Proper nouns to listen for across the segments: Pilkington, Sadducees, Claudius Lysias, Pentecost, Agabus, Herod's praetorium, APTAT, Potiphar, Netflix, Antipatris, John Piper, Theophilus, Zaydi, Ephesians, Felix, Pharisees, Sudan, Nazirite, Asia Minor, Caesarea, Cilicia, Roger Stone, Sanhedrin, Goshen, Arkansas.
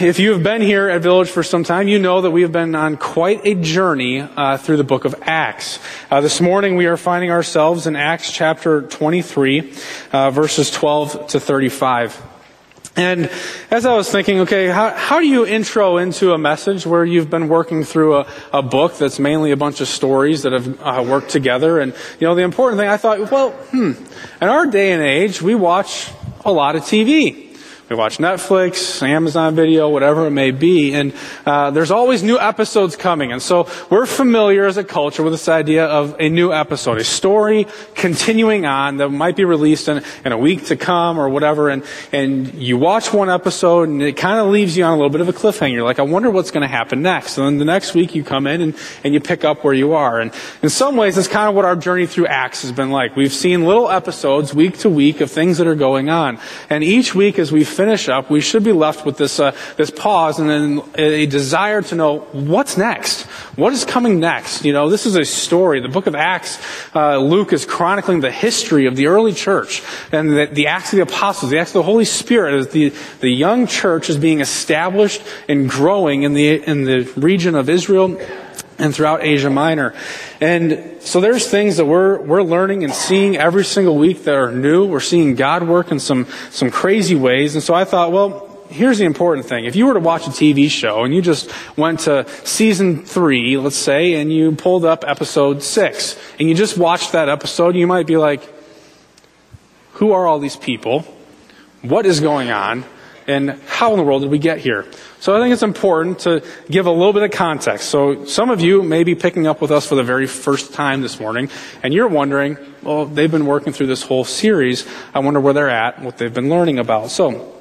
If you have been here at Village for some time, you know that we have been on quite a journey through the book of Acts. This morning we are finding ourselves in Acts chapter 23, verses 12 to 35. And as I was thinking, okay, how do you intro into a message where you've been working through a book that's mainly a bunch of stories that have worked together? And, you know, the important thing, I thought, well, in our day and age, we watch a lot of TV. We watch Netflix, Amazon Video, whatever it may be, and there's always new episodes coming. And so we're familiar as a culture with this idea of a new episode, a story continuing on that might be released in a week to come or whatever. And you watch one episode, and it kind of leaves you on a little bit of a cliffhanger. You're like, I wonder what's going to happen next. And then the next week you come in and you pick up where you are. And in some ways, that's kind of what our journey through Acts has been like. We've seen little episodes week to week of things that are going on. And each week as we finish up, we should be left with this pause and then a desire to know what's next. What is coming next? You know, this is a story. The book of Acts, Luke is chronicling the history of the early church and the Acts of the Apostles, the Acts of the Holy Spirit, as the young church is being established and growing in the region of Israel and throughout Asia Minor. And so there's things that we're learning and seeing every single week that are new. We're seeing God work in some crazy ways. And so I thought, well, here's the important thing. If you were to watch a TV show and you just went to season 3, let's say, and you pulled up episode 6, and you just watched that episode, you might be like, who are all these people? What is going on? And how in the world did we get here? So I think it's important to give a little bit of context. So some of you may be picking up with us for the very first time this morning, and you're wondering, well, they've been working through this whole series. I wonder where they're at and what they've been learning about. So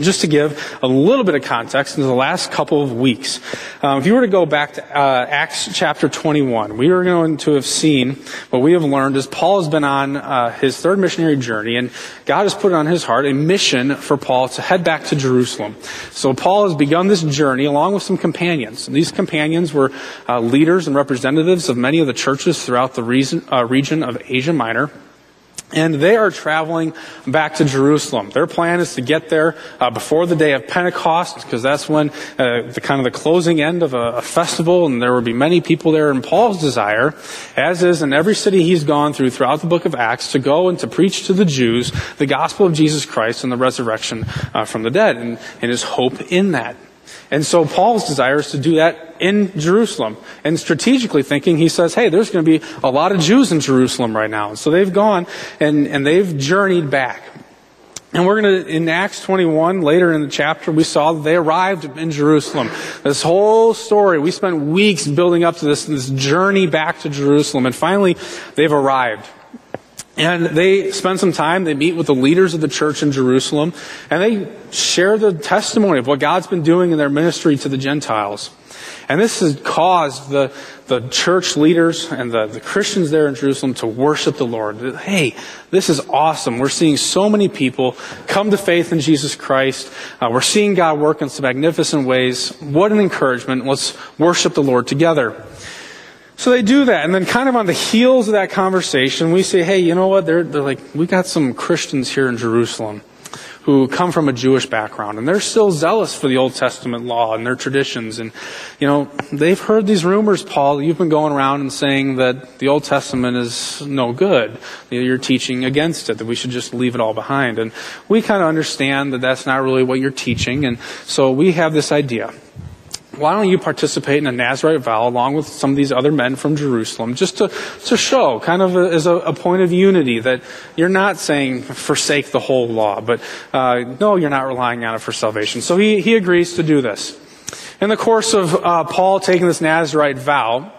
just to give a little bit of context into the last couple of weeks, if you were to go back to Acts chapter 21, we are going to have seen what we have learned is Paul has been on his third missionary journey, and God has put on his heart a mission for Paul to head back to Jerusalem. So Paul has begun this journey along with some companions. And these companions were leaders and representatives of many of the churches throughout the region of Asia Minor. And they are traveling back to Jerusalem. Their plan is to get there before the day of Pentecost, because that's when the closing end of a festival, and there will be many people there. And Paul's desire, as is in every city he's gone through throughout the book of Acts, to go and to preach to the Jews the gospel of Jesus Christ and the resurrection from the dead, and his hope in that. And so Paul's desire is to do that in Jerusalem. And strategically thinking, he says, hey, there's going to be a lot of Jews in Jerusalem right now. And so they've gone and they've journeyed back. And we're going to, in Acts 21, later in the chapter, we saw that they arrived in Jerusalem. This whole story, we spent weeks building up to this journey back to Jerusalem. And finally, they've arrived. And they spend some time, they meet with the leaders of the church in Jerusalem, and they share the testimony of what God's been doing in their ministry to the Gentiles. And this has caused the church leaders and the Christians there in Jerusalem to worship the Lord. Hey, this is awesome. We're seeing so many people come to faith in Jesus Christ. We're seeing God work in some magnificent ways. What an encouragement. Let's worship the Lord together. So they do that, and then kind of on the heels of that conversation, we say, hey, you know what, they're like, we got some Christians here in Jerusalem who come from a Jewish background, and they're still zealous for the Old Testament law and their traditions, and, you know, they've heard these rumors, Paul, that you've been going around and saying that the Old Testament is no good, you're teaching against it, that we should just leave it all behind, and we kind of understand that that's not really what you're teaching, and so we have this idea. Why don't you participate in a Nazirite vow along with some of these other men from Jerusalem, just to show, kind of as a point of unity, that you're not saying forsake the whole law, but no, you're not relying on it for salvation. So he agrees to do this. In the course of Paul taking this Nazirite vow,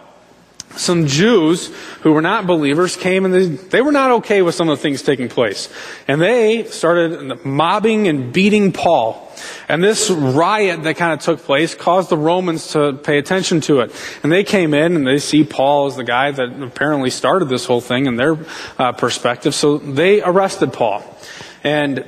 some Jews who were not believers came, and they were not okay with some of the things taking place. And they started mobbing and beating Paul. And this riot that kind of took place caused the Romans to pay attention to it. And they came in, and they see Paul as the guy that apparently started this whole thing in their perspective. So they arrested Paul. And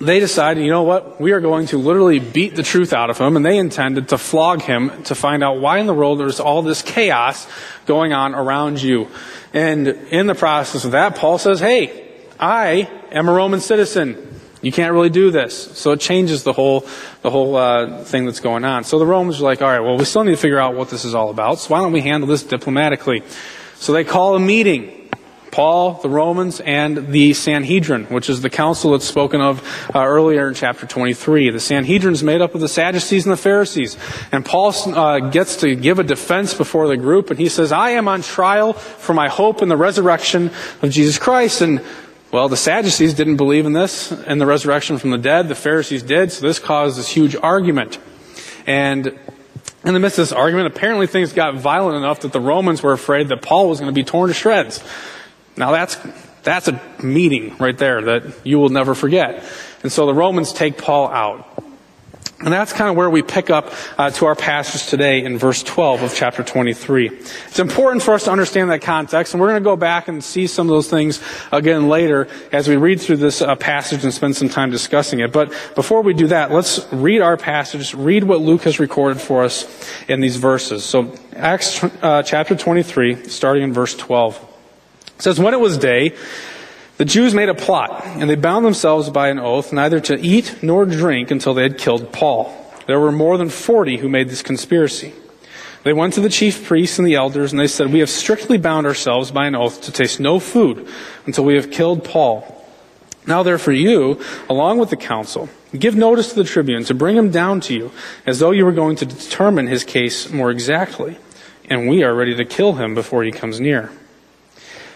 they decided, you know what, we are going to literally beat the truth out of him, and they intended to flog him to find out why in the world there's all this chaos going on around you. And in the process of that, Paul says, hey, I am a Roman citizen. You can't really do this. So it changes the whole thing that's going on. So the Romans are like, all right, well, we still need to figure out what this is all about. So why don't we handle this diplomatically? So they call a meeting. Paul, the Romans, and the Sanhedrin, which is the council that's spoken of earlier in chapter 23. The Sanhedrin's made up of the Sadducees and the Pharisees. And Paul gets to give a defense before the group, and he says, I am on trial for my hope in the resurrection of Jesus Christ. And, well, the Sadducees didn't believe in this, and the resurrection from the dead. The Pharisees did, so this caused this huge argument. And in the midst of this argument, apparently things got violent enough that the Romans were afraid that Paul was going to be torn to shreds. Now that's a meeting right there that you will never forget. And so the Romans take Paul out. And that's kind of where we pick up to our passage today in verse 12 of chapter 23. It's important for us to understand that context, and we're going to go back and see some of those things again later as we read through this passage and spend some time discussing it. But before we do that, let's read our passage, read what Luke has recorded for us in these verses. So Acts chapter 23, starting in verse 12. It says, when it was day, the Jews made a plot, and they bound themselves by an oath neither to eat nor drink until they had killed Paul. There were more than 40 who made this conspiracy. They went to the chief priests and the elders, and they said, we have strictly bound ourselves by an oath to taste no food until we have killed Paul. Now therefore you, along with the council, give notice to the tribune to bring him down to you, as though you were going to determine his case more exactly, and we are ready to kill him before he comes near.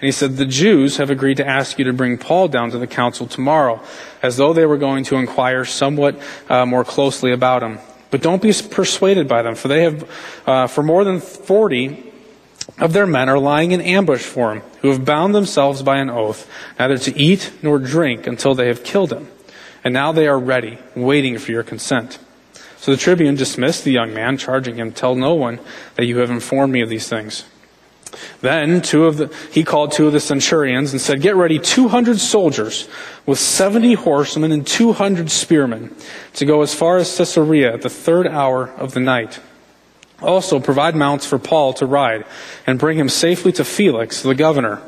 And he said, the Jews have agreed to ask you to bring Paul down to the council tomorrow, as though they were going to inquire somewhat more closely about him. But don't be persuaded by them, for they have, for more than 40 of their men are lying in ambush for him, who have bound themselves by an oath, neither to eat nor drink until they have killed him. And now they are ready, waiting for your consent. So the tribune dismissed the young man, charging him, tell no one that you have informed me of these things. Then he called two of the centurions and said, get ready 200 soldiers with 70 horsemen and 200 spearmen to go as far as Caesarea at the third hour of the night. Also provide mounts for Paul to ride and bring him safely to Felix, the governor.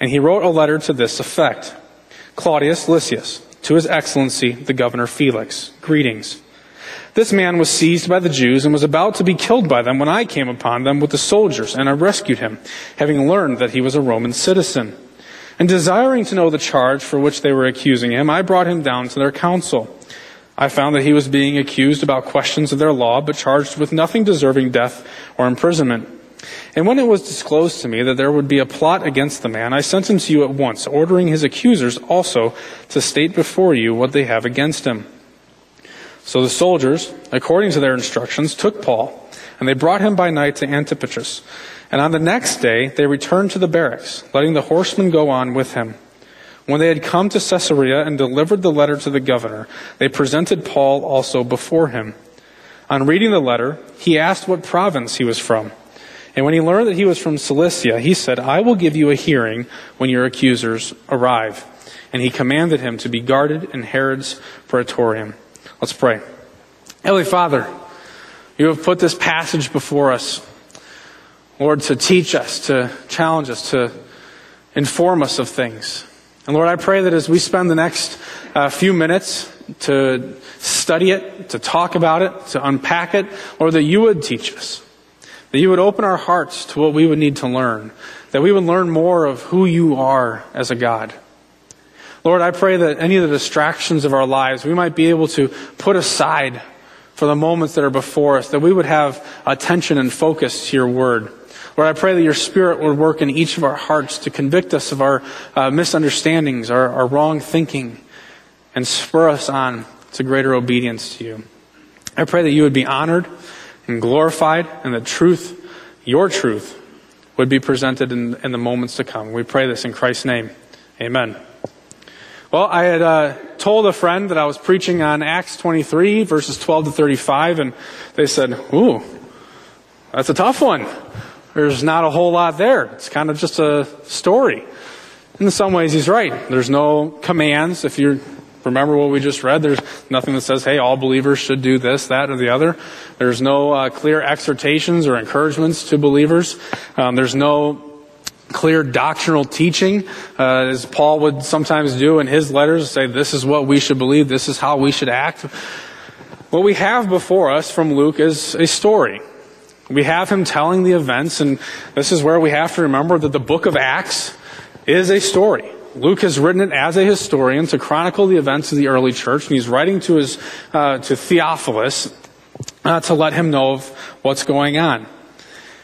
And he wrote a letter to this effect. Claudius Lysias, to His Excellency, the Governor Felix, greetings. This man was seized by the Jews and was about to be killed by them when I came upon them with the soldiers, and I rescued him, having learned that he was a Roman citizen. And desiring to know the charge for which they were accusing him, I brought him down to their council. I found that he was being accused about questions of their law, but charged with nothing deserving death or imprisonment. And when it was disclosed to me that there would be a plot against the man, I sent him to you at once, ordering his accusers also to state before you what they have against him. So the soldiers, according to their instructions, took Paul, and they brought him by night to Antipatris. And on the next day they returned to the barracks, letting the horsemen go on with him. When they had come to Caesarea and delivered the letter to the governor, they presented Paul also before him. On reading the letter, he asked what province he was from. And when he learned that he was from Cilicia, he said, I will give you a hearing when your accusers arrive. And he commanded him to be guarded in Herod's praetorium. Let's pray. Heavenly Father, you have put this passage before us, Lord, to teach us, to challenge us, to inform us of things. And Lord, I pray that as we spend the next few minutes to study it, to talk about it, to unpack it, Lord, that you would teach us, that you would open our hearts to what we would need to learn, that we would learn more of who you are as a God. Lord, I pray that any of the distractions of our lives, we might be able to put aside for the moments that are before us, that we would have attention and focus to your word. Lord, I pray that your spirit would work in each of our hearts to convict us of our misunderstandings, our wrong thinking, and spur us on to greater obedience to you. I pray that you would be honored and glorified, and that truth, your truth, would be presented in the moments to come. We pray this in Christ's name. Amen. Well, I had told a friend that I was preaching on Acts 23, verses 12 to 35, and they said, "Ooh, that's a tough one. There's not a whole lot there. It's kind of just a story." In some ways, he's right. There's no commands. If you remember what we just read, there's nothing that says, hey, all believers should do this, that, or the other. There's no clear exhortations or encouragements to believers. There's no clear doctrinal teaching, as Paul would sometimes do in his letters, say this is what we should believe, this is how we should act. What we have before us from Luke is a story. We have him telling the events, and this is where we have to remember that the book of Acts is a story. Luke has written it as a historian to chronicle the events of the early church, and he's writing to his to Theophilus to let him know of what's going on.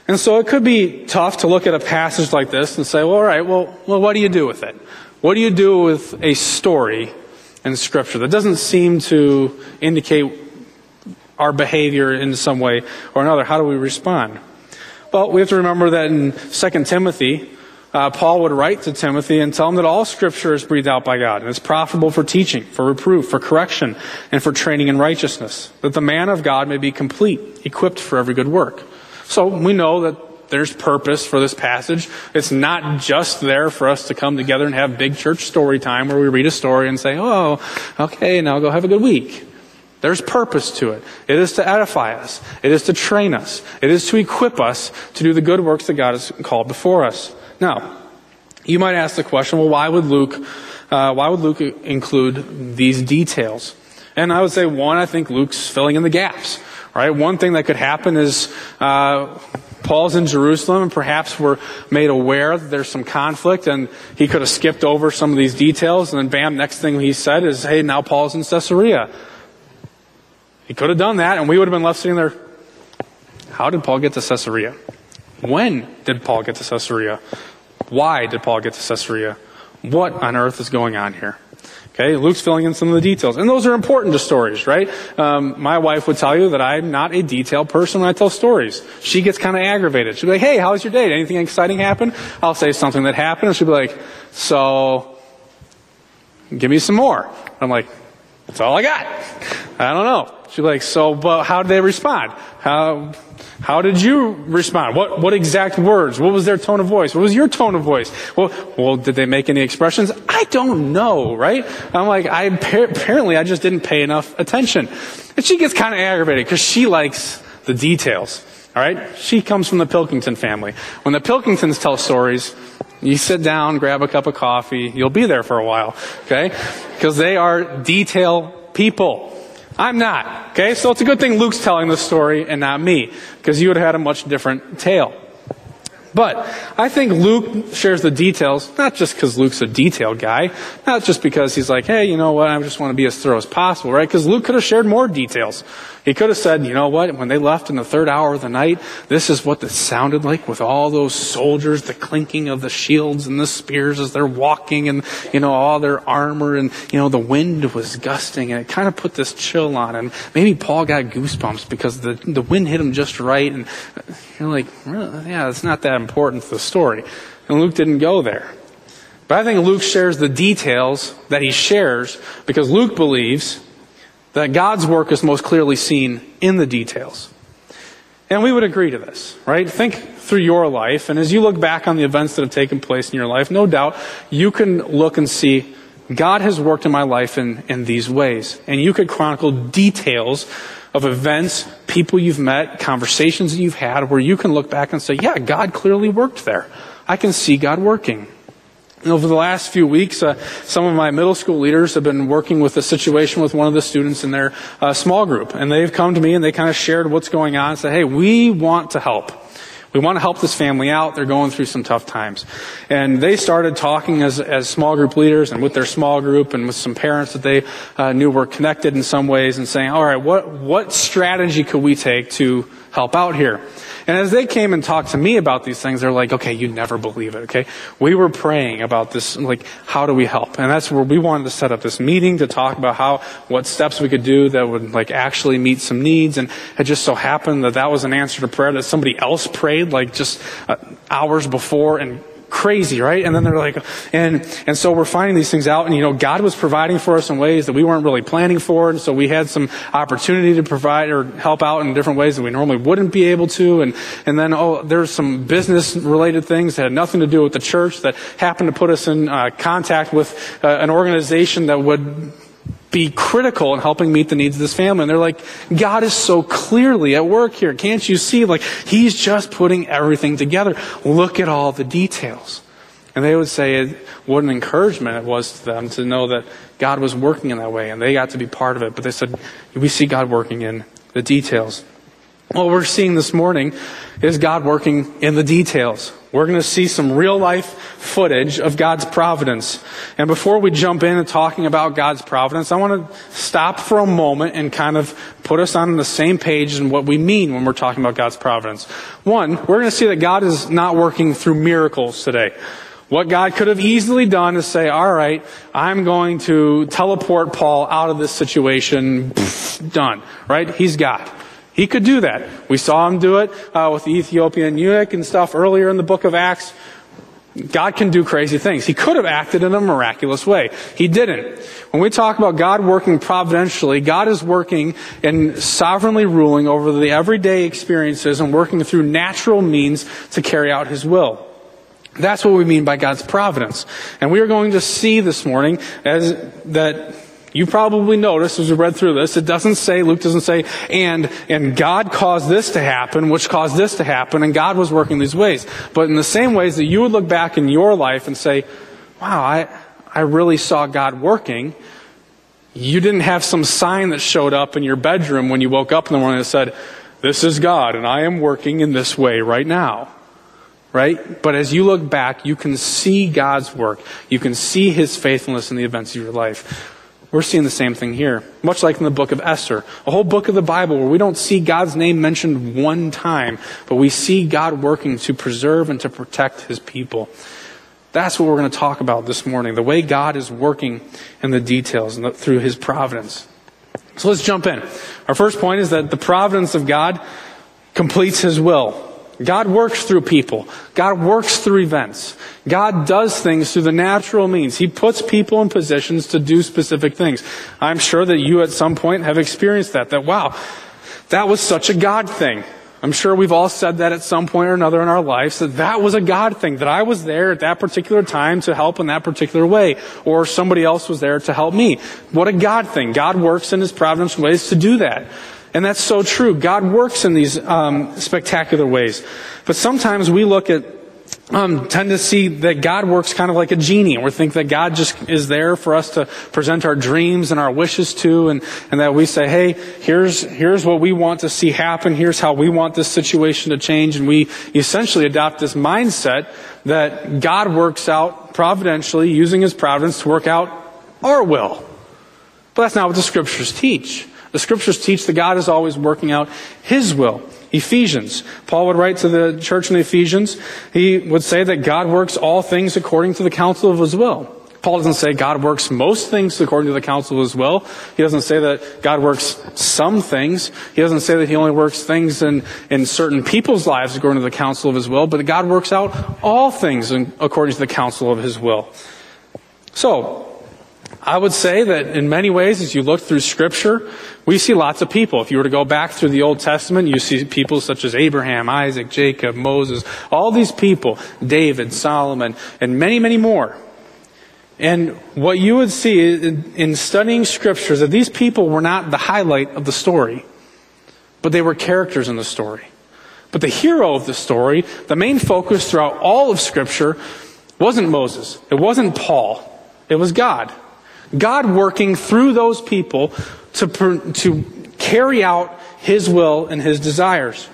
And so it could be tough to look at a passage like this and say, well, all right, well, what do you do with it? What do you do with a story in Scripture? That doesn't seem to indicate our behavior in some way or another. How do we respond? Well, we have to remember that in 2 Timothy, Paul would write to Timothy and tell him that all Scripture is breathed out by God and is profitable for teaching, for reproof, for correction, and for training in righteousness, that the man of God may be complete, equipped for every good work. So we know that there's purpose for this passage. It's not just there for us to come together and have big church story time where we read a story and say, oh, okay, now go have a good week. There's purpose to it. It is to edify us. It is to train us. It is to equip us to do the good works that God has called before us. Now, you might ask the question, well, why would Luke include these details? And I would say, one, I think Luke's filling in the gaps. Right? One thing that could happen is Paul's in Jerusalem and perhaps we're made aware that there's some conflict and he could have skipped over some of these details and then bam, next thing he said is, hey, now Paul's in Caesarea. He could have done that and we would have been left sitting there, how did Paul get to Caesarea? When did Paul get to Caesarea? Why did Paul get to Caesarea? What on earth is going on here? Okay, Luke's filling in some of the details. And those are important to stories, right? My wife would tell you that I'm not a detailed person when I tell stories. She gets kind of aggravated. She'll be like, hey, how was your day? Did anything exciting happen? I'll say something that happened, and she'll be like, so, give me some more. I'm like, that's all I got. I don't know. She'll be like, so, but how did they respond? How did you respond? What exact words? What was their tone of voice? What was your tone of voice? Well, did they make any expressions? I don't know, right? I'm like, apparently I just didn't pay enough attention. And she gets kind of aggravated because she likes the details, all right? She comes from the Pilkington family. When the Pilkingtons tell stories, you sit down, grab a cup of coffee, you'll be there for a while, okay? Because they are detail people. I'm not, okay? So it's a good thing Luke's telling this story and not me, because you would have had a much different tale. But I think Luke shares the details, not just because Luke's a detailed guy, not just because he's like, hey, you know what, I just want to be as thorough as possible, right? Because Luke could have shared more details. He could have said, you know what, when they left in the third hour of the night, this is what it sounded like with all those soldiers, the clinking of the shields and the spears as they're walking and, you know, all their armor and, you know, the wind was gusting and it kind of put this chill on him. Maybe Paul got goosebumps because the wind hit him just right and you're like, well, yeah, it's not that important to the story. And Luke didn't go there. But I think Luke shares the details that he shares because Luke believes that God's work is most clearly seen in the details. And we would agree to this, right? Think through your life, and as you look back on the events that have taken place in your life, no doubt you can look and see God has worked in my life in these ways. And you could chronicle details of events, people you've met, conversations that you've had, where you can look back and say, yeah, God clearly worked there. I can see God working. And over the last few weeks, some of my middle school leaders have been working with a situation with one of the students in their small group. And they've come to me and they kind of shared what's going on and said, hey, we want to help. We want to help this family out. They're going through some tough times. And they started talking as small group leaders and with their small group and with some parents that they knew were connected in some ways and saying, all right, what strategy could we take to help out here? And as they came and talked to me about these things, they're like, okay, you'd never believe it, okay? We were praying about this, like, how do we help? And that's where we wanted to set up this meeting to talk about what steps we could do that would, like, actually meet some needs. And it just so happened that was an answer to prayer that somebody else prayed, like, just hours before, and crazy, right? And then they're like, and so we're finding these things out, and you know, God was providing for us in ways that we weren't really planning for, and so we had some opportunity to provide or help out in different ways that we normally wouldn't be able to, and then, oh, there's some business-related things that had nothing to do with the church that happened to put us in contact with an organization that would be critical in helping meet the needs of this family. And they're like, God is so clearly at work here. Can't you see? Like, he's just putting everything together. Look at all the details. And they would say what an encouragement it was to them to know that God was working in that way, and they got to be part of it. But they said, we see God working in the details. What we're seeing this morning is God working in the details. We're going to see some real-life footage of God's providence. And before we jump in and talking about God's providence, I want to stop for a moment and kind of put us on the same page in what we mean when we're talking about God's providence. One, we're going to see that God is not working through miracles today. What God could have easily done is say, all right, I'm going to teleport Paul out of this situation. Pfft, done. Right? He's God. He could do that. We saw him do it with the Ethiopian eunuch and stuff earlier in the book of Acts. God can do crazy things. He could have acted in a miraculous way. He didn't. When we talk about God working providentially, God is working and sovereignly ruling over the everyday experiences and working through natural means to carry out his will. That's what we mean by God's providence. And we are going to see this morning as that. You probably noticed as we read through this, it doesn't say, Luke doesn't say, and God caused this to happen, which caused this to happen, and God was working these ways. But in the same ways that you would look back in your life and say, wow, I really saw God working. You didn't have some sign that showed up in your bedroom when you woke up in the morning that said, this is God, and I am working in this way right now. Right? But as you look back, you can see God's work. You can see his faithfulness in the events of your life. We're seeing the same thing here, much like in the book of Esther, a whole book of the Bible where we don't see God's name mentioned one time, but we see God working to preserve and to protect his people. That's what we're going to talk about this morning, the way God is working in the details and through his providence. So let's jump in. Our first point is that the providence of God completes his will. God works through people. God works through events. God does things through the natural means. He puts people in positions to do specific things. I'm sure that you at some point have experienced that wow, that was such a God thing. I'm sure we've all said that at some point or another in our lives, that was a God thing, that I was there at that particular time to help in that particular way, or somebody else was there to help me. What a God thing. God works in his providential ways to do that. And that's so true. God works in these spectacular ways. But sometimes we look at, tend to see that God works kind of like a genie. We think that God just is there for us to present our dreams and our wishes to, and that we say, hey, here's what we want to see happen. Here's how we want this situation to change. And we essentially adopt this mindset that God works out providentially, using his providence to work out our will. But that's not what the scriptures teach. The scriptures teach that God is always working out his will. Ephesians. Paul would write to the church in Ephesians. He would say that God works all things according to the counsel of his will. Paul doesn't say God works most things according to the counsel of his will. He doesn't say that God works some things. He doesn't say that he only works things in certain people's lives according to the counsel of his will, but that God works out all things according to the counsel of his will. So, I would say that in many ways, as you look through Scripture, we see lots of people. If you were to go back through the Old Testament, you see people such as Abraham, Isaac, Jacob, Moses, all these people, David, Solomon, and many, many more. And what you would see in studying Scripture is that these people were not the highlight of the story, but they were characters in the story. But the hero of the story, the main focus throughout all of Scripture, wasn't Moses. It wasn't Paul. It was God. God working through those people to carry out his will and his desires.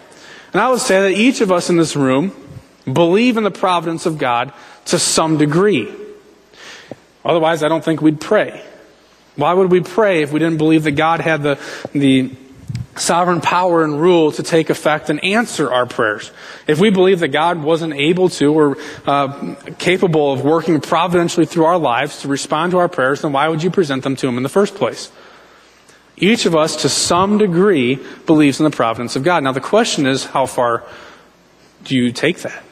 And I would say that each of us in this room believe in the providence of God to some degree. Otherwise, I don't think we'd pray. Why would we pray if we didn't believe that God had the sovereign power and rule to take effect and answer our prayers? If we believe that God wasn't able to or capable of working providentially through our lives to respond to our prayers, then why would you present them to him in the first place? Each of us, to some degree, believes in the providence of God. Now, the question is, how far do you take that?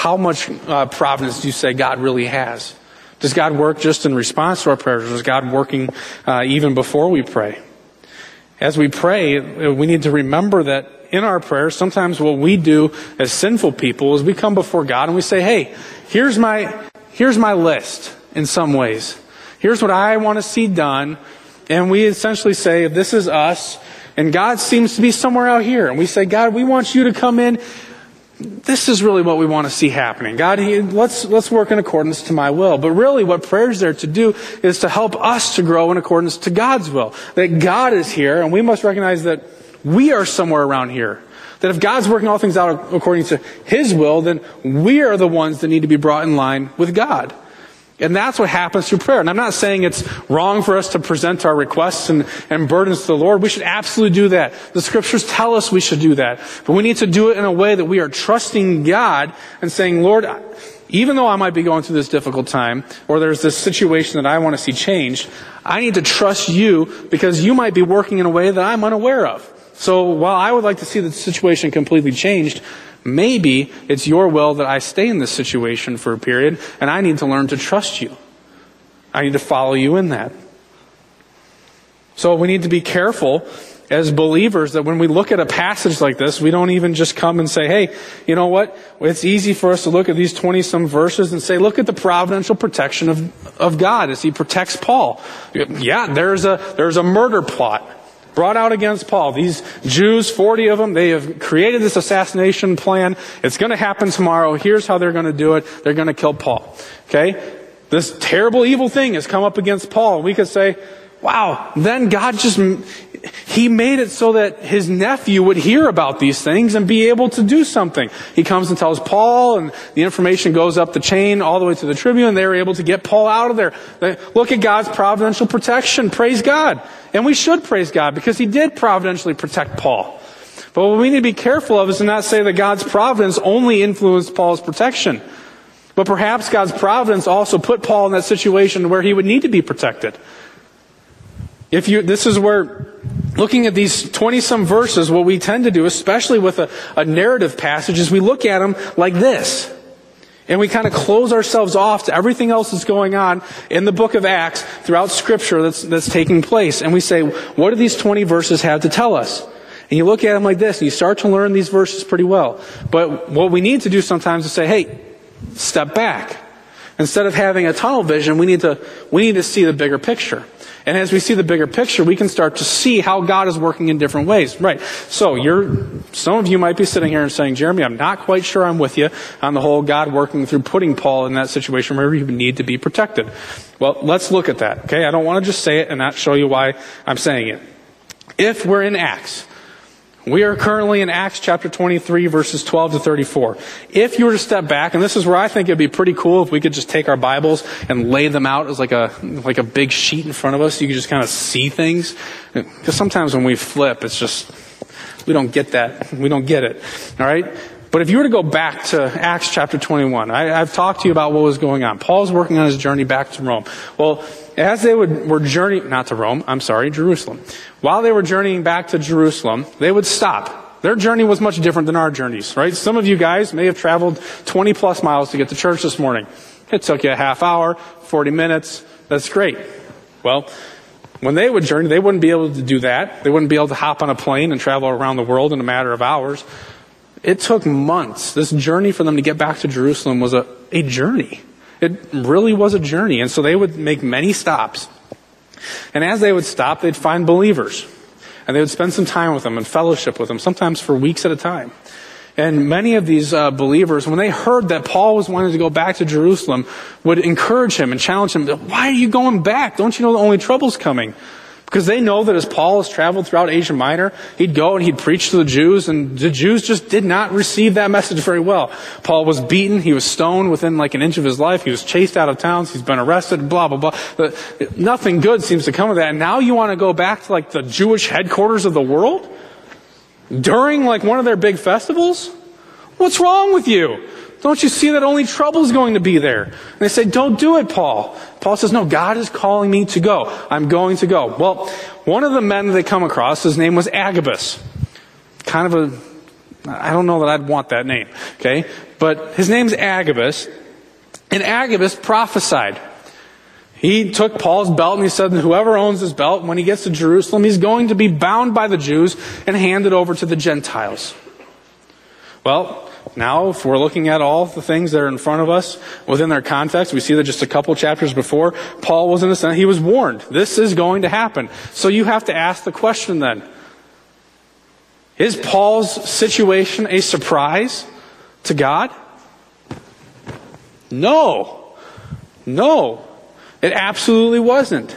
how much providence do you say God really has? Does God work just in response to our prayers? Or is God working even before we pray? As we pray, we need to remember that in our prayers, sometimes what we do as sinful people is we come before God and we say, hey, here's my list in some ways. Here's what I want to see done. And we essentially say, this is us. And God seems to be somewhere out here. And we say, God, we want you to come in. This is really what we want to see happening. God, let's work in accordance to my will. But really what prayer is there to do is to help us to grow in accordance to God's will. That God is here, and we must recognize that we are somewhere around here. That if God's working all things out according to His will, then we are the ones that need to be brought in line with God. And that's what happens through prayer. And I'm not saying it's wrong for us to present our requests and burdens to the Lord. We should absolutely do that. The Scriptures tell us we should do that. But we need to do it in a way that we are trusting God and saying, Lord, even though I might be going through this difficult time, or there's this situation that I want to see changed, I need to trust you because you might be working in a way that I'm unaware of. So while I would like to see the situation completely changed, maybe it's your will that I stay in this situation for a period, and I need to learn to trust you. I need to follow you in that. So we need to be careful as believers that when we look at a passage like this, we don't even just come and say, hey, you know what? It's easy for us to look at these 20-some verses and say, look at the providential protection of God as he protects Paul. Yeah, there's a murder plot brought out against Paul. These Jews, 40 of them, they have created this assassination plan. It's going to happen tomorrow. Here's how they're going to do it. They're going to kill Paul. Okay? This terrible, evil thing has come up against Paul. We could say, wow, then God just, he made it so that his nephew would hear about these things and be able to do something. He comes and tells Paul, and the information goes up the chain all the way to the tribune, and they were able to get Paul out of there. Look at God's providential protection. Praise God. And we should praise God because he did providentially protect Paul. But what we need to be careful of is to not say that God's providence only influenced Paul's protection. But perhaps God's providence also put Paul in that situation where he would need to be protected. This is where looking at these 20-some verses, what we tend to do, especially with a narrative passage, is we look at them like this. And we kind of close ourselves off to everything else that's going on in the book of Acts throughout Scripture that's taking place. And we say, what do these 20 verses have to tell us? And you look at them like this, and you start to learn these verses pretty well. But what we need to do sometimes is say, hey, step back. Instead of having a tunnel vision, we need to see the bigger picture. And as we see the bigger picture, we can start to see how God is working in different ways. Right. So some of you might be sitting here and saying, Jeremy, I'm not quite sure I'm with you on the whole God working through putting Paul in that situation where you need to be protected. Well, let's look at that. Okay, I don't want to just say it and not show you why I'm saying it. If we're in Acts, we are currently in Acts chapter 23, verses 12 to 34. If you were to step back, and this is where I think it'd be pretty cool if we could just take our Bibles and lay them out as like a big sheet in front of us, so you could just kind of see things. Because sometimes when we flip, it's just, we don't get that. We don't get it. All right? But if you were to go back to Acts chapter 21, I've talked to you about what was going on. Paul's working on his journey back to Rome. Well, as they were journeying, not to Rome, I'm sorry, Jerusalem. While they were journeying back to Jerusalem, they would stop. Their journey was much different than our journeys, right? Some of you guys may have traveled 20 plus miles to get to church this morning. It took you a half hour, 40 minutes. That's great. Well, when they would journey, they wouldn't be able to do that. They wouldn't be able to hop on a plane and travel around the world in a matter of hours. It took months. This journey for them to get back to Jerusalem was a journey. It really was a journey. And so they would make many stops. And as they would stop, they'd find believers. And they would spend some time with them and fellowship with them, sometimes for weeks at a time. And many of these believers, when they heard that Paul was wanting to go back to Jerusalem, would encourage him and challenge him, why are you going back? Don't you know the only trouble's coming? Because they know that as Paul has traveled throughout Asia Minor, he'd go and he'd preach to the Jews, and the Jews just did not receive that message very well. Paul was beaten, he was stoned within like an inch of his life, he was chased out of towns, he's been arrested, blah, blah, blah. Nothing good seems to come of that. And now you want to go back to like the Jewish headquarters of the world? During like one of their big festivals? What's wrong with you? Don't you see that only trouble's going to be there? And they say, don't do it, Paul. Paul says, no, God is calling me to go. I'm going to go. Well, one of the men that they come across, his name was Agabus. Kind of I don't know that I'd want that name, okay? But his name's Agabus, and Agabus prophesied. He took Paul's belt and he said, whoever owns this belt, when he gets to Jerusalem, he's going to be bound by the Jews and handed over to the Gentiles. Well, now if we're looking at all the things that are in front of us within their context, we see that just a couple chapters before, Paul was in a sense, he was warned, this is going to happen. So you have to ask the question then, is Paul's situation a surprise to God? No. It absolutely wasn't.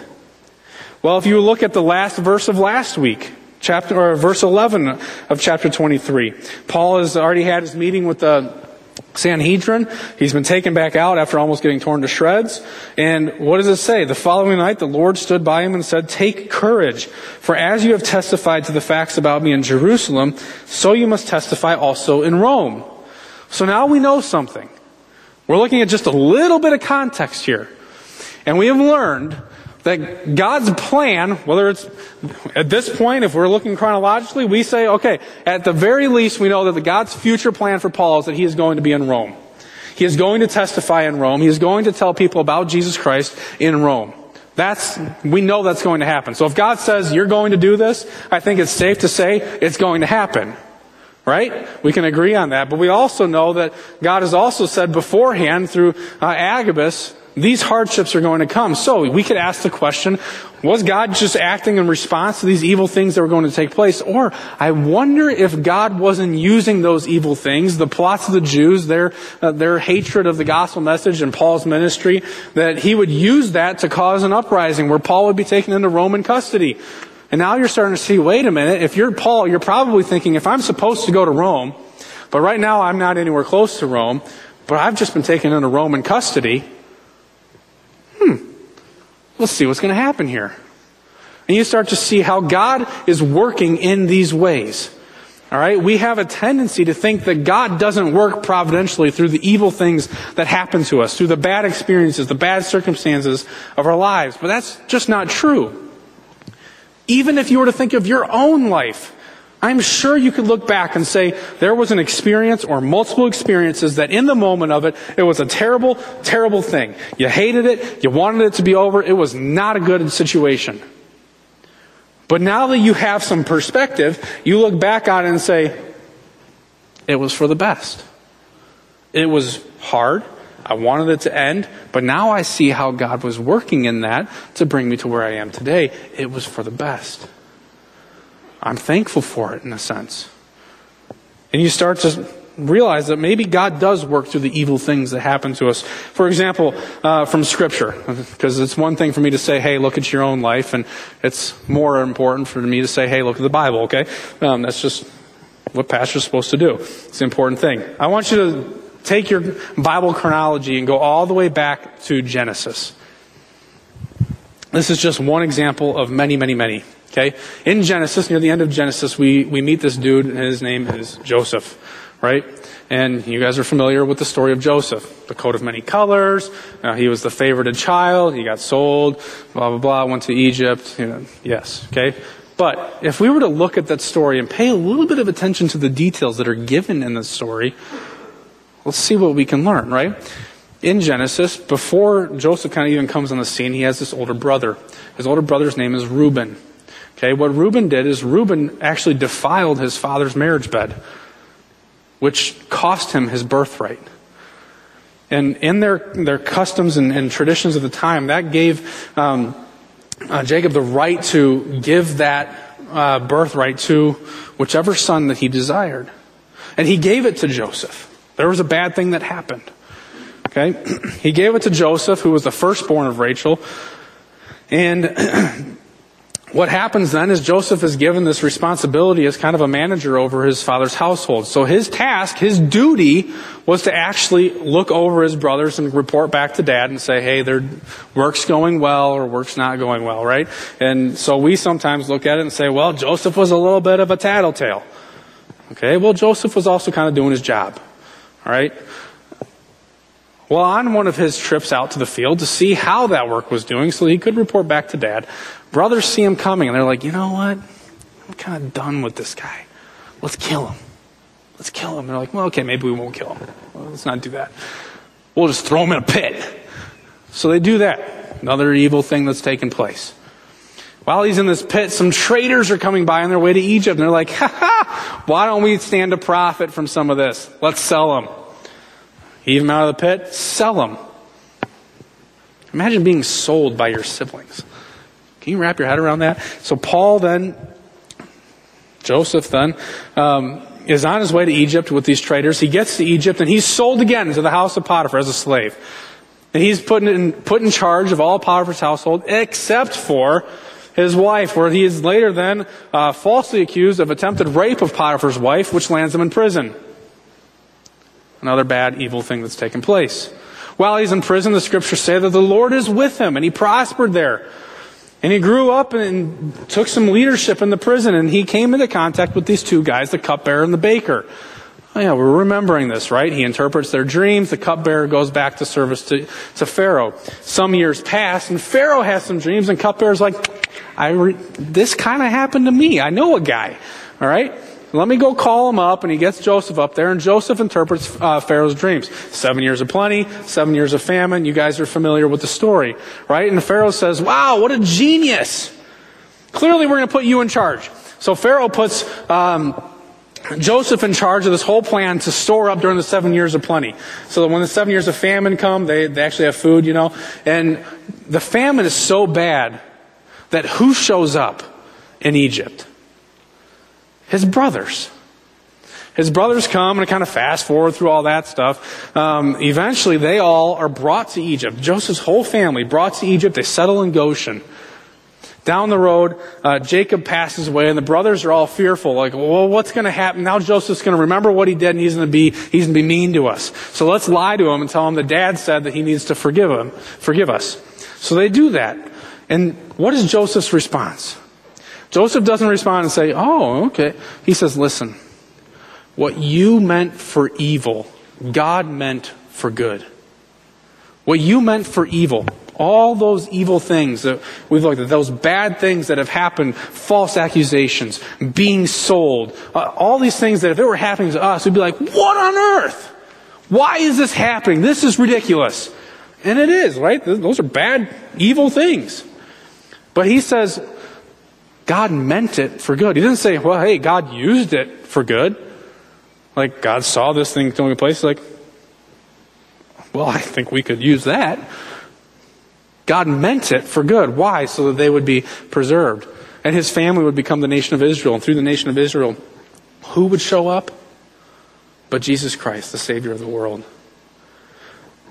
Well, if you look at the last verse of last week, verse 11 of chapter 23, Paul has already had his meeting with the Sanhedrin. He's been taken back out after almost getting torn to shreds. And what does it say? The following night, the Lord stood by him and said, "Take courage, for as you have testified to the facts about me in Jerusalem, so you must testify also in Rome." So now we know something. We're looking at just a little bit of context here. And we have learned that God's plan, whether it's at this point, if we're looking chronologically, we say, okay, at the very least, we know that God's future plan for Paul is that he is going to be in Rome. He is going to testify in Rome. He is going to tell people about Jesus Christ in Rome. We know that's going to happen. So if God says, you're going to do this, I think it's safe to say it's going to happen. Right? We can agree on that. But we also know that God has also said beforehand through Agabus, these hardships are going to come. So we could ask the question, was God just acting in response to these evil things that were going to take place? Or I wonder if God wasn't using those evil things, the plots of the Jews, their hatred of the gospel message and Paul's ministry, that he would use that to cause an uprising where Paul would be taken into Roman custody. And now you're starting to see, wait a minute, if you're Paul, you're probably thinking, if I'm supposed to go to Rome, but right now I'm not anywhere close to Rome, but I've just been taken into Roman custody, let's see what's going to happen here. And you start to see how God is working in these ways. All right? We have a tendency to think that God doesn't work providentially through the evil things that happen to us, through the bad experiences, the bad circumstances of our lives. But that's just not true. Even if you were to think of your own life, I'm sure you could look back and say there was an experience or multiple experiences that in the moment of it, it was a terrible, terrible thing. You hated it. You wanted it to be over. It was not a good situation. But now that you have some perspective, you look back on it and say, it was for the best. It was hard. I wanted it to end. But now I see how God was working in that to bring me to where I am today. It was for the best. I'm thankful for it in a sense. And you start to realize that maybe God does work through the evil things that happen to us. For example, from Scripture, because it's one thing for me to say, hey, look at your own life, and it's more important for me to say, hey, look at the Bible, okay? That's just what pastors are supposed to do. It's an important thing. I want you to take your Bible chronology and go all the way back to Genesis. This is just one example of many, many, many. Okay? In Genesis, near the end of Genesis, we meet this dude, and his name is Joseph, right? And you guys are familiar with the story of Joseph, the coat of many colors. He was the favored child. He got sold, blah, blah, blah, went to Egypt. You know, yes, okay? But if we were to look at that story and pay a little bit of attention to the details that are given in the story, let's see what we can learn, right? In Genesis, before Joseph kind of even comes on the scene, he has this older brother. His older brother's name is Reuben. Okay, what Reuben did is Reuben actually defiled his father's marriage bed, which cost him his birthright. And in their customs and traditions of the time, that gave Jacob the right to give that birthright to whichever son that he desired. And he gave it to Joseph. There was a bad thing that happened. Okay, he gave it to Joseph, who was the firstborn of Rachel. And what happens then is Joseph is given this responsibility as kind of a manager over his father's household. So his task, his duty, was to actually look over his brothers and report back to dad and say, hey, their work's going well or work's not going well, right? And so we sometimes look at it and say, well, Joseph was a little bit of a tattletale. Okay, well, Joseph was also kind of doing his job, all right? Well, on one of his trips out to the field to see how that work was doing so he could report back to dad, brothers see him coming, and they're like, you know what? I'm kind of done with this guy. Let's kill him. let's kill him. And they're like, well, okay, maybe we won't kill him. Well, let's not do that. We'll just throw him in a pit. So they do that. Another evil thing that's taken place. While he's in this pit, some traders are coming by on their way to Egypt. And they're like, ha ha, why don't we stand to profit from some of this? Let's sell him. Heave him out of the pit, sell him. Imagine being sold by your siblings. Can you wrap your head around that? So Paul then, Joseph then, is on his way to Egypt with these traders. He gets to Egypt and he's sold again to the house of Potiphar as a slave. And he's put in charge of all Potiphar's household except for his wife, where he is later then falsely accused of attempted rape of Potiphar's wife, which lands him in prison. Another bad, evil thing that's taken place. While he's in prison, the scriptures say that the Lord is with him, and he prospered there. And he grew up and took some leadership in the prison, and he came into contact with these two guys, the cupbearer and the baker. Oh yeah, we're remembering this, right? He interprets their dreams. The cupbearer goes back to service to Pharaoh. Some years pass, and Pharaoh has some dreams, and cupbearer's like, this kind of happened to me. I know a guy, all right? Let me go call him up, and he gets Joseph up there, and Joseph interprets Pharaoh's dreams. 7 years of plenty, 7 years of famine. You guys are familiar with the story, right? And Pharaoh says, wow, what a genius. Clearly we're going to put you in charge. So Pharaoh puts Joseph in charge of this whole plan to store up during the 7 years of plenty. So that when the 7 years of famine come, they actually have food, you know. And the famine is so bad that who shows up in Egypt? His brothers. His brothers come, and I kind of fast forward through all that stuff. Eventually, they all are brought to Egypt. Joseph's whole family brought to Egypt. They settle in Goshen. Down the road, Jacob passes away, and the brothers are all fearful. Like, well, what's going to happen? Now Joseph's going to remember what he did, and he's going to be mean to us. So let's lie to him and tell him the dad said that he needs to forgive us. So they do that. And what is Joseph's response? Joseph doesn't respond and say, oh, okay. He says, listen, what you meant for evil, God meant for good. What you meant for evil, all those evil things that we've looked at, those bad things that have happened, false accusations, being sold, all these things that if it were happening to us, we'd be like, what on earth? Why is this happening? This is ridiculous. And it is, right? Those are bad, evil things. But he says, God meant it for good. He didn't say, well, hey, God used it for good. Like, God saw this thing going in place. Like, well, I think we could use that. God meant it for good. Why? So that they would be preserved. And his family would become the nation of Israel. And through the nation of Israel, who would show up? But Jesus Christ, the Savior of the world.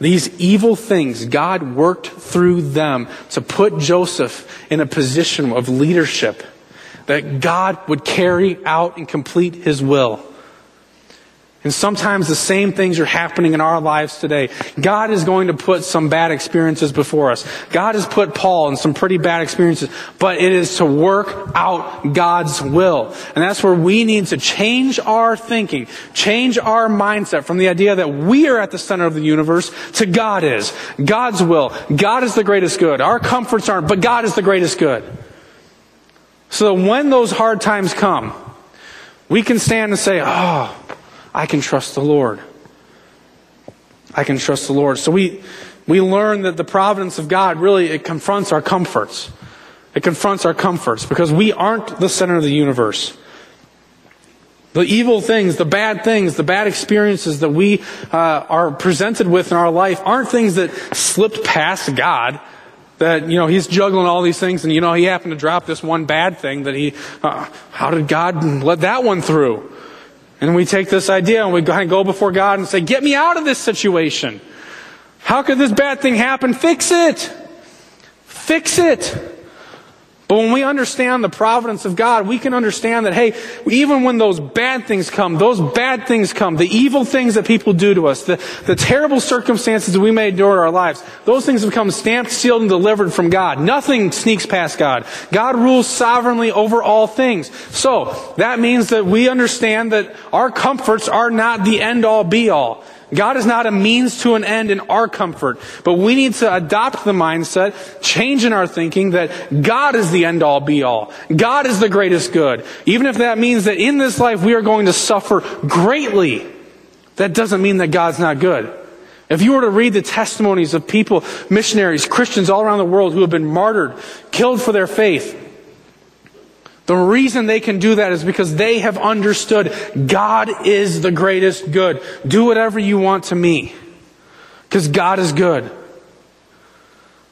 These evil things, God worked through them to put Joseph in a position of leadership that God would carry out and complete his will. And sometimes the same things are happening in our lives today. God is going to put some bad experiences before us. God has put Paul in some pretty bad experiences, but it is to work out God's will. And that's where we need to change our thinking, change our mindset from the idea that we are at the center of the universe to God is. God's will. God is the greatest good. Our comforts aren't, but God is the greatest good. So that when those hard times come, we can stand and say, oh, I can trust the Lord. I can trust the Lord. So we learn that the providence of God really, it confronts our comforts. It confronts our comforts because we aren't the center of the universe. The evil things, the bad experiences that we are presented with in our life aren't things that slipped past God. That, you know, he's juggling all these things and, you know, he happened to drop this one bad thing that how did God let that one through? And we take this idea and we go before God and say, get me out of this situation. How could this bad thing happen? Fix it. Fix it. But when we understand the providence of God, we can understand that, hey, even when those bad things come, the evil things that people do to us, the terrible circumstances that we may endure in our lives, those things become stamped, sealed, and delivered from God. Nothing sneaks past God. God rules sovereignly over all things. So that means that we understand that our comforts are not the end-all, be-all. God is not a means to an end in our comfort, but we need to adopt the mindset, change in our thinking that God is the end all be all. God is the greatest good. Even if that means that in this life we are going to suffer greatly, that doesn't mean that God's not good. If you were to read the testimonies of people, missionaries, Christians all around the world who have been martyred, killed for their faith, the reason they can do that is because they have understood God is the greatest good. Do whatever you want to me, because God is good.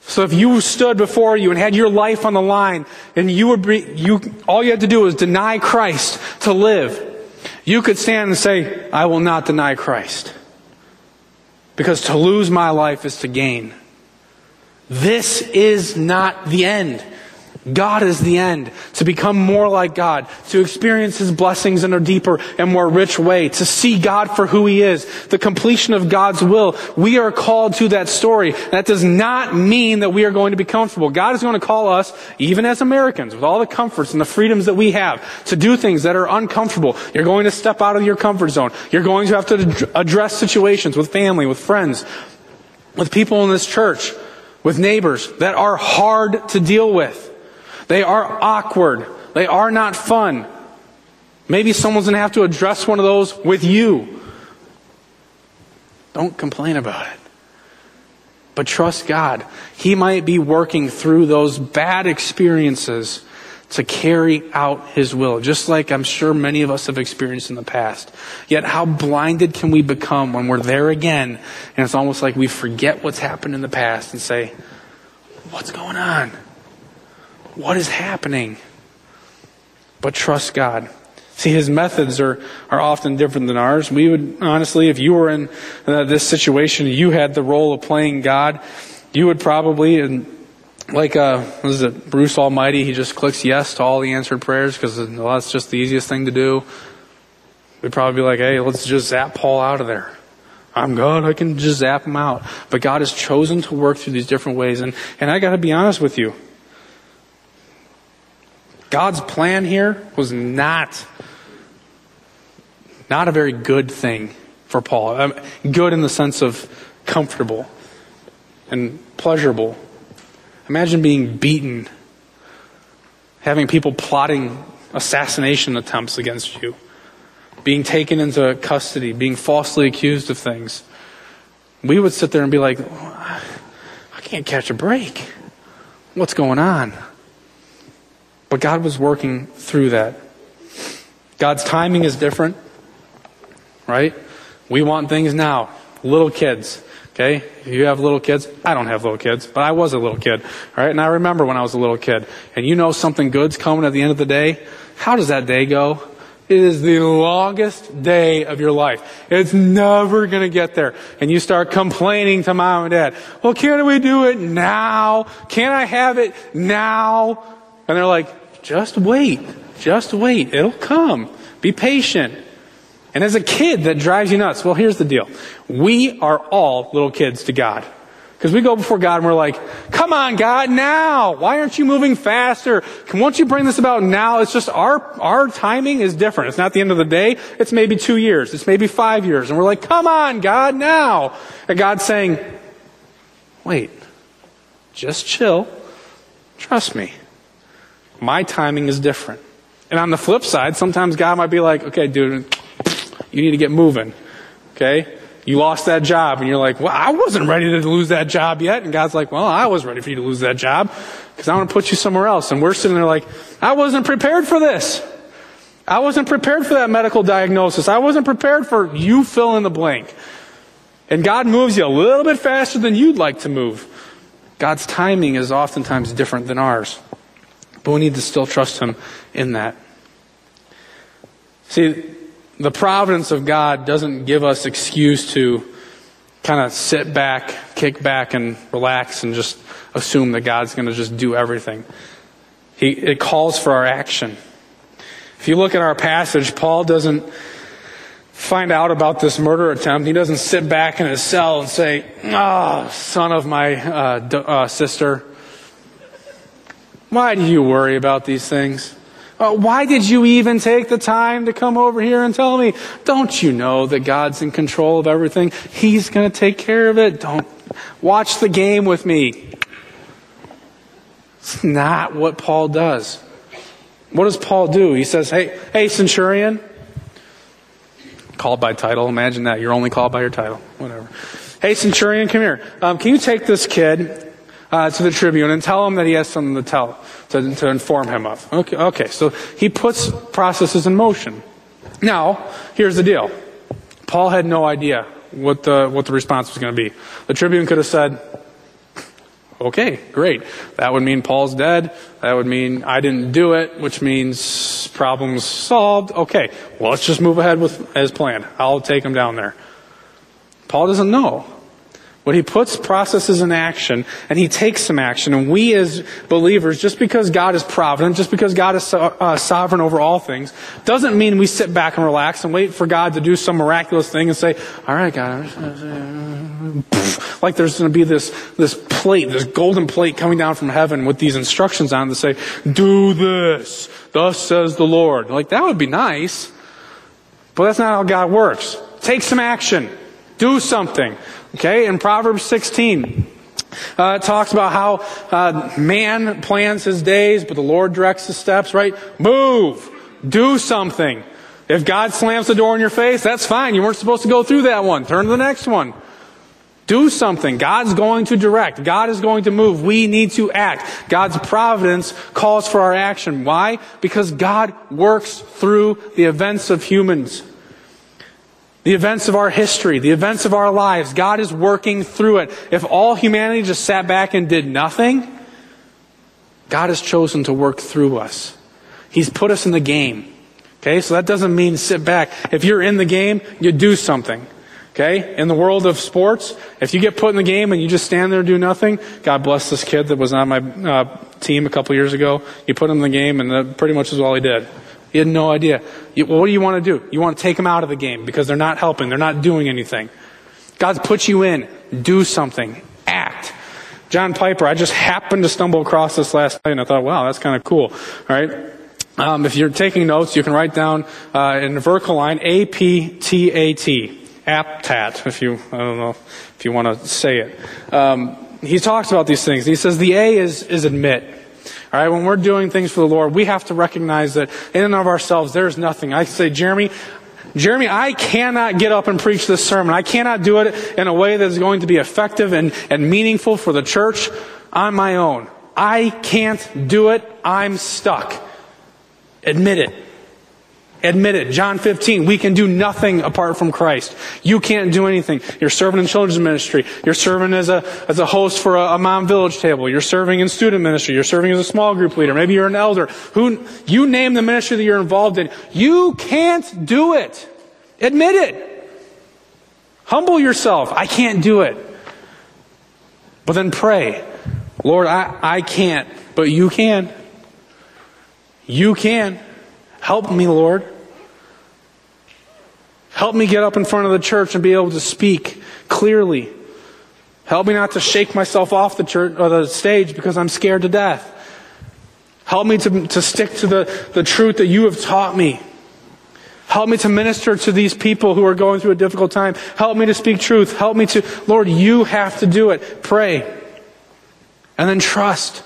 So if you stood before you and had your life on the line, and all you had to do was deny Christ to live, you could stand and say, I will not deny Christ. Because to lose my life is to gain. This is not the end. God is the end. To become more like God, to experience His blessings in a deeper and more rich way, to see God for who He is, the completion of God's will. We are called to that story. That does not mean that we are going to be comfortable. God is going to call us, even as Americans, with all the comforts and the freedoms that we have, to do things that are uncomfortable. You're going to step out of your comfort zone. You're going to have to address situations with family, with friends, with people in this church, with neighbors that are hard to deal with. They are awkward. They are not fun. Maybe someone's going to have to address one of those with you. Don't complain about it. But trust God. He might be working through those bad experiences to carry out His will, just like I'm sure many of us have experienced in the past. Yet how blinded can we become when we're there again, and it's almost like we forget what's happened in the past and say, what's going on? What is happening? But trust God. See, His methods are often different than ours. We would, honestly, if you were in this situation, you had the role of playing God, you would probably, Bruce Almighty, he just clicks yes to all the answered prayers because that's just the easiest thing to do. We'd probably be like, hey, let's just zap Paul out of there. I'm God, I can just zap him out. But God has chosen to work through these different ways. And I got to be honest with you. God's plan here was not a very good thing for Paul. Good in the sense of comfortable and pleasurable. Imagine being beaten, having people plotting assassination attempts against you, being taken into custody, being falsely accused of things. We would sit there and be like, oh, I can't catch a break. What's going on? But God was working through that. God's timing is different, right? We want things now. Little kids, okay? You have little kids. I don't have little kids, but I was a little kid, all right? And I remember when I was a little kid. And you know something good's coming at the end of the day. How does that day go? It is the longest day of your life. It's never going to get there. And you start complaining to mom and dad. Well, can't we do it now? Can't I have it now? And they're like, Just wait. It'll come. Be patient. And as a kid, that drives you nuts. Well, here's the deal. We are all little kids to God. Because we go before God and we're like, come on, God, now. Why aren't you moving faster? Won't you bring this about now? It's just our timing is different. It's not the end of the day. It's maybe 2 years. It's maybe 5 years. And we're like, come on, God, now. And God's saying, wait, just chill. Trust me. My timing is different. And on the flip side, sometimes God might be like, okay, dude, you need to get moving. Okay? You lost that job. And you're like, well, I wasn't ready to lose that job yet. And God's like, well, I was ready for you to lose that job because I want to put you somewhere else. And we're sitting there like, I wasn't prepared for this. I wasn't prepared for that medical diagnosis. I wasn't prepared for you fill in the blank. And God moves you a little bit faster than you'd like to move. God's timing is oftentimes different than ours. But we need to still trust Him in that. See, the providence of God doesn't give us excuse to kind of sit back, kick back, and relax and just assume that God's going to just do everything. It calls for our action. If you look at our passage, Paul doesn't find out about this murder attempt. He doesn't sit back in his cell and say, oh, son of my sister, why do you worry about these things? Why did you even take the time to come over here and tell me? Don't you know that God's in control of everything? He's going to take care of it. Don't watch the game with me. It's not what Paul does. What does Paul do? He says, hey, centurion. Called by title. Imagine that. You're only called by your title. Whatever. Hey, centurion, come here. Can you take this kid to the tribune and tell him that he has something to tell, to inform him of? Okay, so he puts processes in motion. Now, here's the deal. Paul had no idea what the response was going to be. The tribune could have said, okay, great. That would mean Paul's dead. That would mean I didn't do it, which means problems solved. Okay, well, let's just move ahead with as planned. I'll take him down there. Paul doesn't know. But he puts processes in action, and he takes some action. And we as believers, just because God is provident, just because God is sovereign over all things, doesn't mean we sit back and relax and wait for God to do some miraculous thing and say, all right, God, like there's going to be this plate, this golden plate coming down from heaven with these instructions on it to say, do this, thus says the Lord. Like, that would be nice, but that's not how God works. Take some action. Do something. Okay, in Proverbs 16, it talks about how man plans his days, but the Lord directs his steps, right? Move. Do something. If God slams the door in your face, that's fine. You weren't supposed to go through that one. Turn to the next one. Do something. God's going to direct. God is going to move. We need to act. God's providence calls for our action. Why? Because God works through the events of humans. The events of our history, the events of our lives, God is working through it. If all humanity just sat back and did nothing, God has chosen to work through us. He's put us in the game. Okay, so that doesn't mean sit back. If you're in the game, you do something. Okay, in the world of sports, if you get put in the game and you just stand there and do nothing, God bless this kid that was on my team a couple years ago. You put him in the game and that pretty much is all he did. He had no idea. What do you want to do? You want to take them out of the game because they're not helping. They're not doing anything. God's put you in. Do something. Act. John Piper, I just happened to stumble across this last night, and I thought, wow, that's kind of cool. All right. If you're taking notes, you can write down in a vertical line, APTAT, APTAT, if you want to say it. He talks about these things. He says the A is admit. All right, when we're doing things for the Lord, we have to recognize that in and of ourselves, there's nothing. I say, Jeremy, I cannot get up and preach this sermon. I cannot do it in a way that is going to be effective and meaningful for the church on my own. I can't do it. I'm stuck. Admit it. Admit it. John 15, we can do nothing apart from Christ. You can't do anything. You're serving in children's ministry. You're serving as a host for a mom village table. You're serving in student ministry. You're serving as a small group leader. Maybe you're an elder. You name the ministry that you're involved in. You can't do it. Admit it. Humble yourself. I can't do it. But then pray. Lord, I can't, but you can. You can. Help me, Lord. Help me get up in front of the church and be able to speak clearly. Help me not to shake myself off the church or the stage because I'm scared to death. Help me to stick to the truth that you have taught me. Help me to minister to these people who are going through a difficult time. Help me to speak truth. Help me to, Lord, you have to do it. Pray. And then trust.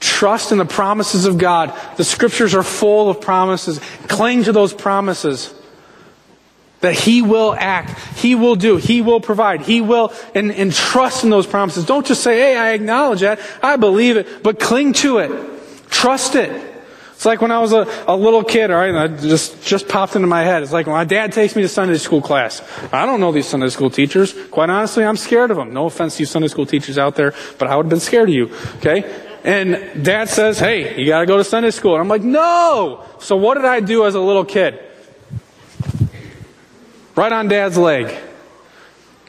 Trust in the promises of God. The scriptures are full of promises. Cling to those promises that He will act, He will do, He will provide, He will, and trust in those promises. Don't just say, hey, I acknowledge that, I believe it, but cling to it. Trust it. It's like when I was a little kid, all right, and I just popped into my head. It's like when my dad takes me to Sunday school class. I don't know these Sunday school teachers. Quite honestly, I'm scared of them. No offense to you Sunday school teachers out there, but I would have been scared of you, okay? And Dad says, hey, you got to go to Sunday school. And I'm like, no! So what did I do as a little kid? Right on Dad's leg.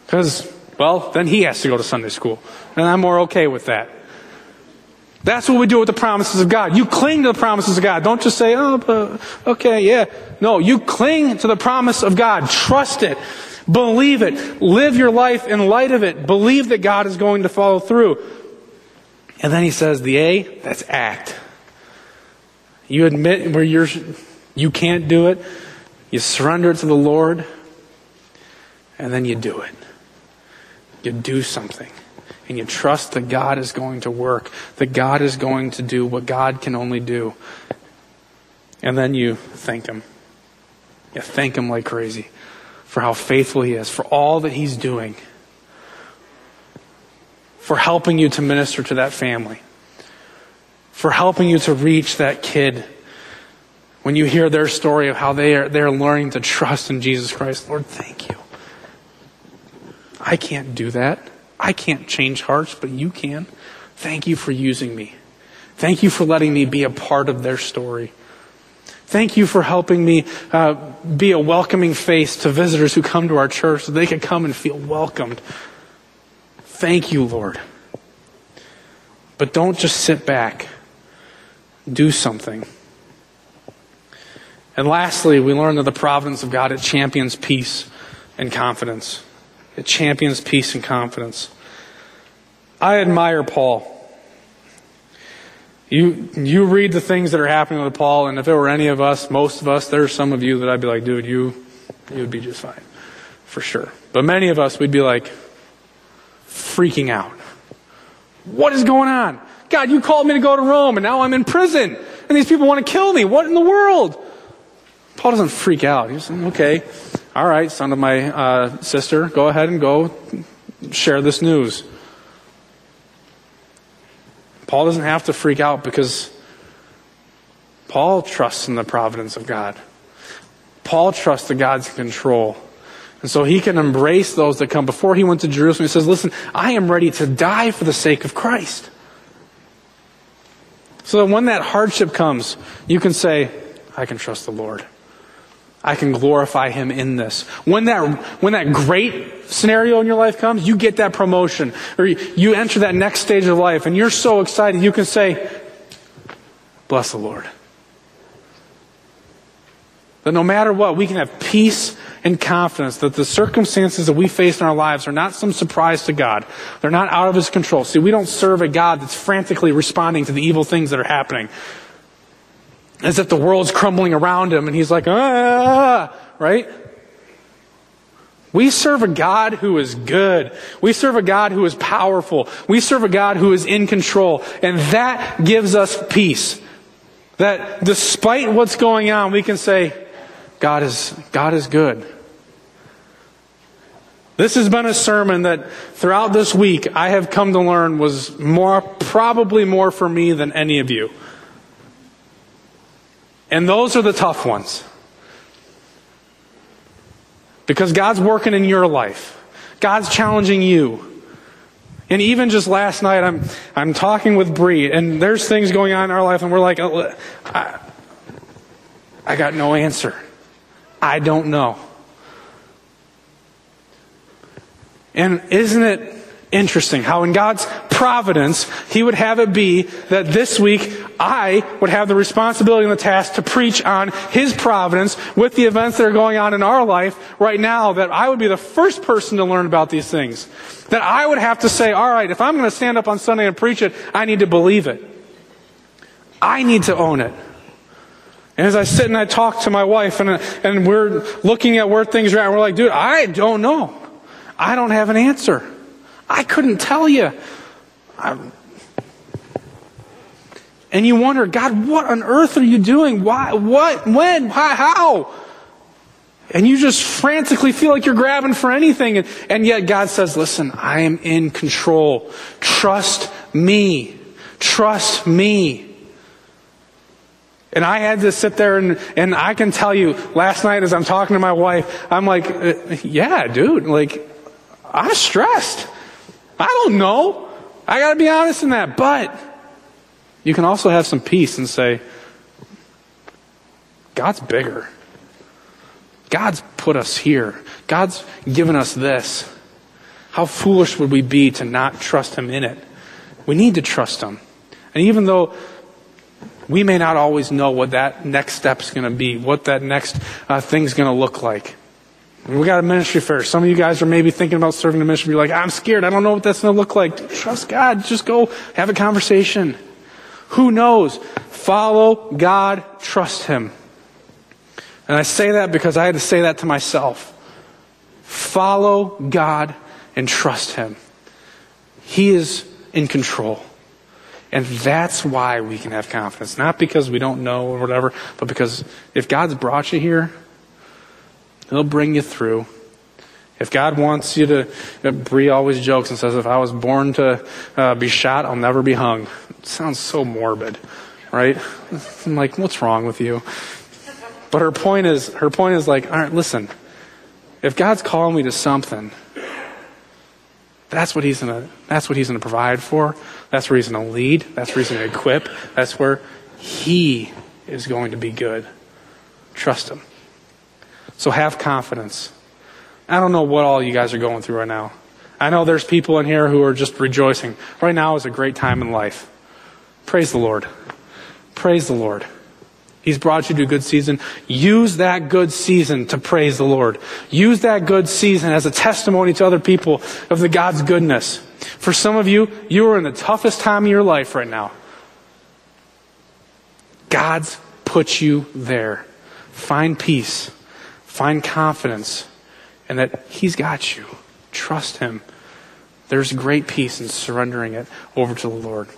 Because, well, then he has to go to Sunday school. And I'm more okay with that. That's what we do with the promises of God. You cling to the promises of God. Don't just say, oh, but, okay, yeah. No, you cling to the promise of God. Trust it. Believe it. Live your life in light of it. Believe that God is going to follow through. And then he says, the A, that's act. You admit where you can't do it. You surrender it to the Lord. And then you do it. You do something. And you trust that God is going to work. That God is going to do what God can only do. And then you thank Him. You thank Him like crazy for how faithful He is, for all that He's doing, for helping you to minister to that family, for helping you to reach that kid. When you hear their story of how they're learning to trust in Jesus Christ, Lord, thank you. I can't do that. I can't change hearts, but you can. Thank you for using me. Thank you for letting me be a part of their story. Thank you for helping me be a welcoming face to visitors who come to our church so they can come and feel welcomed. Thank you, Lord. But don't just sit back. Do something. And lastly, we learn that the providence of God, it champions peace and confidence. It champions peace and confidence. I admire Paul. You read the things that are happening with Paul, and if it were any of us, most of us, there's some of you that I'd be like, dude, you would be just fine, for sure. But many of us, we'd be like, freaking out. What is going on? God, you called me to go to Rome, and now I'm in prison, and these people want to kill me. What in the world? Paul doesn't freak out. He's like, okay, all right, son of my sister, go ahead and go share this news. Paul doesn't have to freak out because Paul trusts in the providence of God. Paul trusts that God's in control. And so he can embrace those that come. Before he went to Jerusalem, he says, listen, I am ready to die for the sake of Christ. So that when that hardship comes, you can say, I can trust the Lord. I can glorify Him in this. When that great scenario in your life comes, you get that promotion, or you enter that next stage of life, and you're so excited, you can say, bless the Lord. That no matter what, we can have peace and confidence that the circumstances that we face in our lives are not some surprise to God. They're not out of His control. See, we don't serve a God that's frantically responding to the evil things that are happening, as if the world's crumbling around Him and He's like, ah, right? We serve a God who is good. We serve a God who is powerful. We serve a God who is in control. And that gives us peace. That despite what's going on, we can say, God is good. This has been a sermon that throughout this week I have come to learn was probably more for me than any of you. And those are the tough ones. Because God's working in your life. God's challenging you. And even just last night, I'm talking with Bree, and there's things going on in our life, and we're like, I got no answer. I don't know. And isn't it interesting how in God's providence, He would have it be that this week I would have the responsibility and the task to preach on His providence with the events that are going on in our life right now, that I would be the first person to learn about these things. That I would have to say, all right, if I'm going to stand up on Sunday and preach it, I need to believe it. I need to own it. And as I sit and I talk to my wife, and we're looking at where things are at, and we're like, dude, I don't know. I don't have an answer. I couldn't tell you. And you wonder, God, what on earth are you doing? Why? What? When? Why? How? And you just frantically feel like you're grabbing for anything. And yet God says, listen, I am in control. Trust me. Trust me. And I had to sit there, and I can tell you, last night as I'm talking to my wife, I'm like, yeah, dude, like, I'm stressed. I don't know. I got to be honest in that. But you can also have some peace and say, God's bigger. God's put us here. God's given us this. How foolish would we be to not trust Him in it? We need to trust Him. And even though we may not always know what that next step's going to be, what that next thing's going to look like, we got a ministry fair. Some of you guys are maybe thinking about serving the ministry. You're like, I'm scared. I don't know what that's going to look like. Trust God. Just go have a conversation. Who knows? Follow God, trust him. And I say that because I had to say that to myself. Follow God and trust him. He is in control. And that's why we can have confidence. Not because we don't know or whatever, but because if God's brought you here, he'll bring you through. If God wants you to, Bree always jokes and says, if I was born to be shot, I'll never be hung. It sounds so morbid, right? I'm like, what's wrong with you? But her point is like, all right, listen, if God's calling me to something, that's what he's gonna provide for. That's where he's gonna lead. That's where he's gonna equip. That's where he is going to be good. Trust him. So have confidence. I don't know what all you guys are going through right now. I know there's people in here who are just rejoicing. Right now is a great time in life. Praise the Lord. Praise the Lord. He's brought you to a good season. Use that good season to praise the Lord. Use that good season as a testimony to other people of the God's goodness. For some of you, you are in the toughest time of your life right now. God's put you there. Find peace. Find confidence. And that he's got you. Trust him. There's great peace in surrendering it over to the Lord.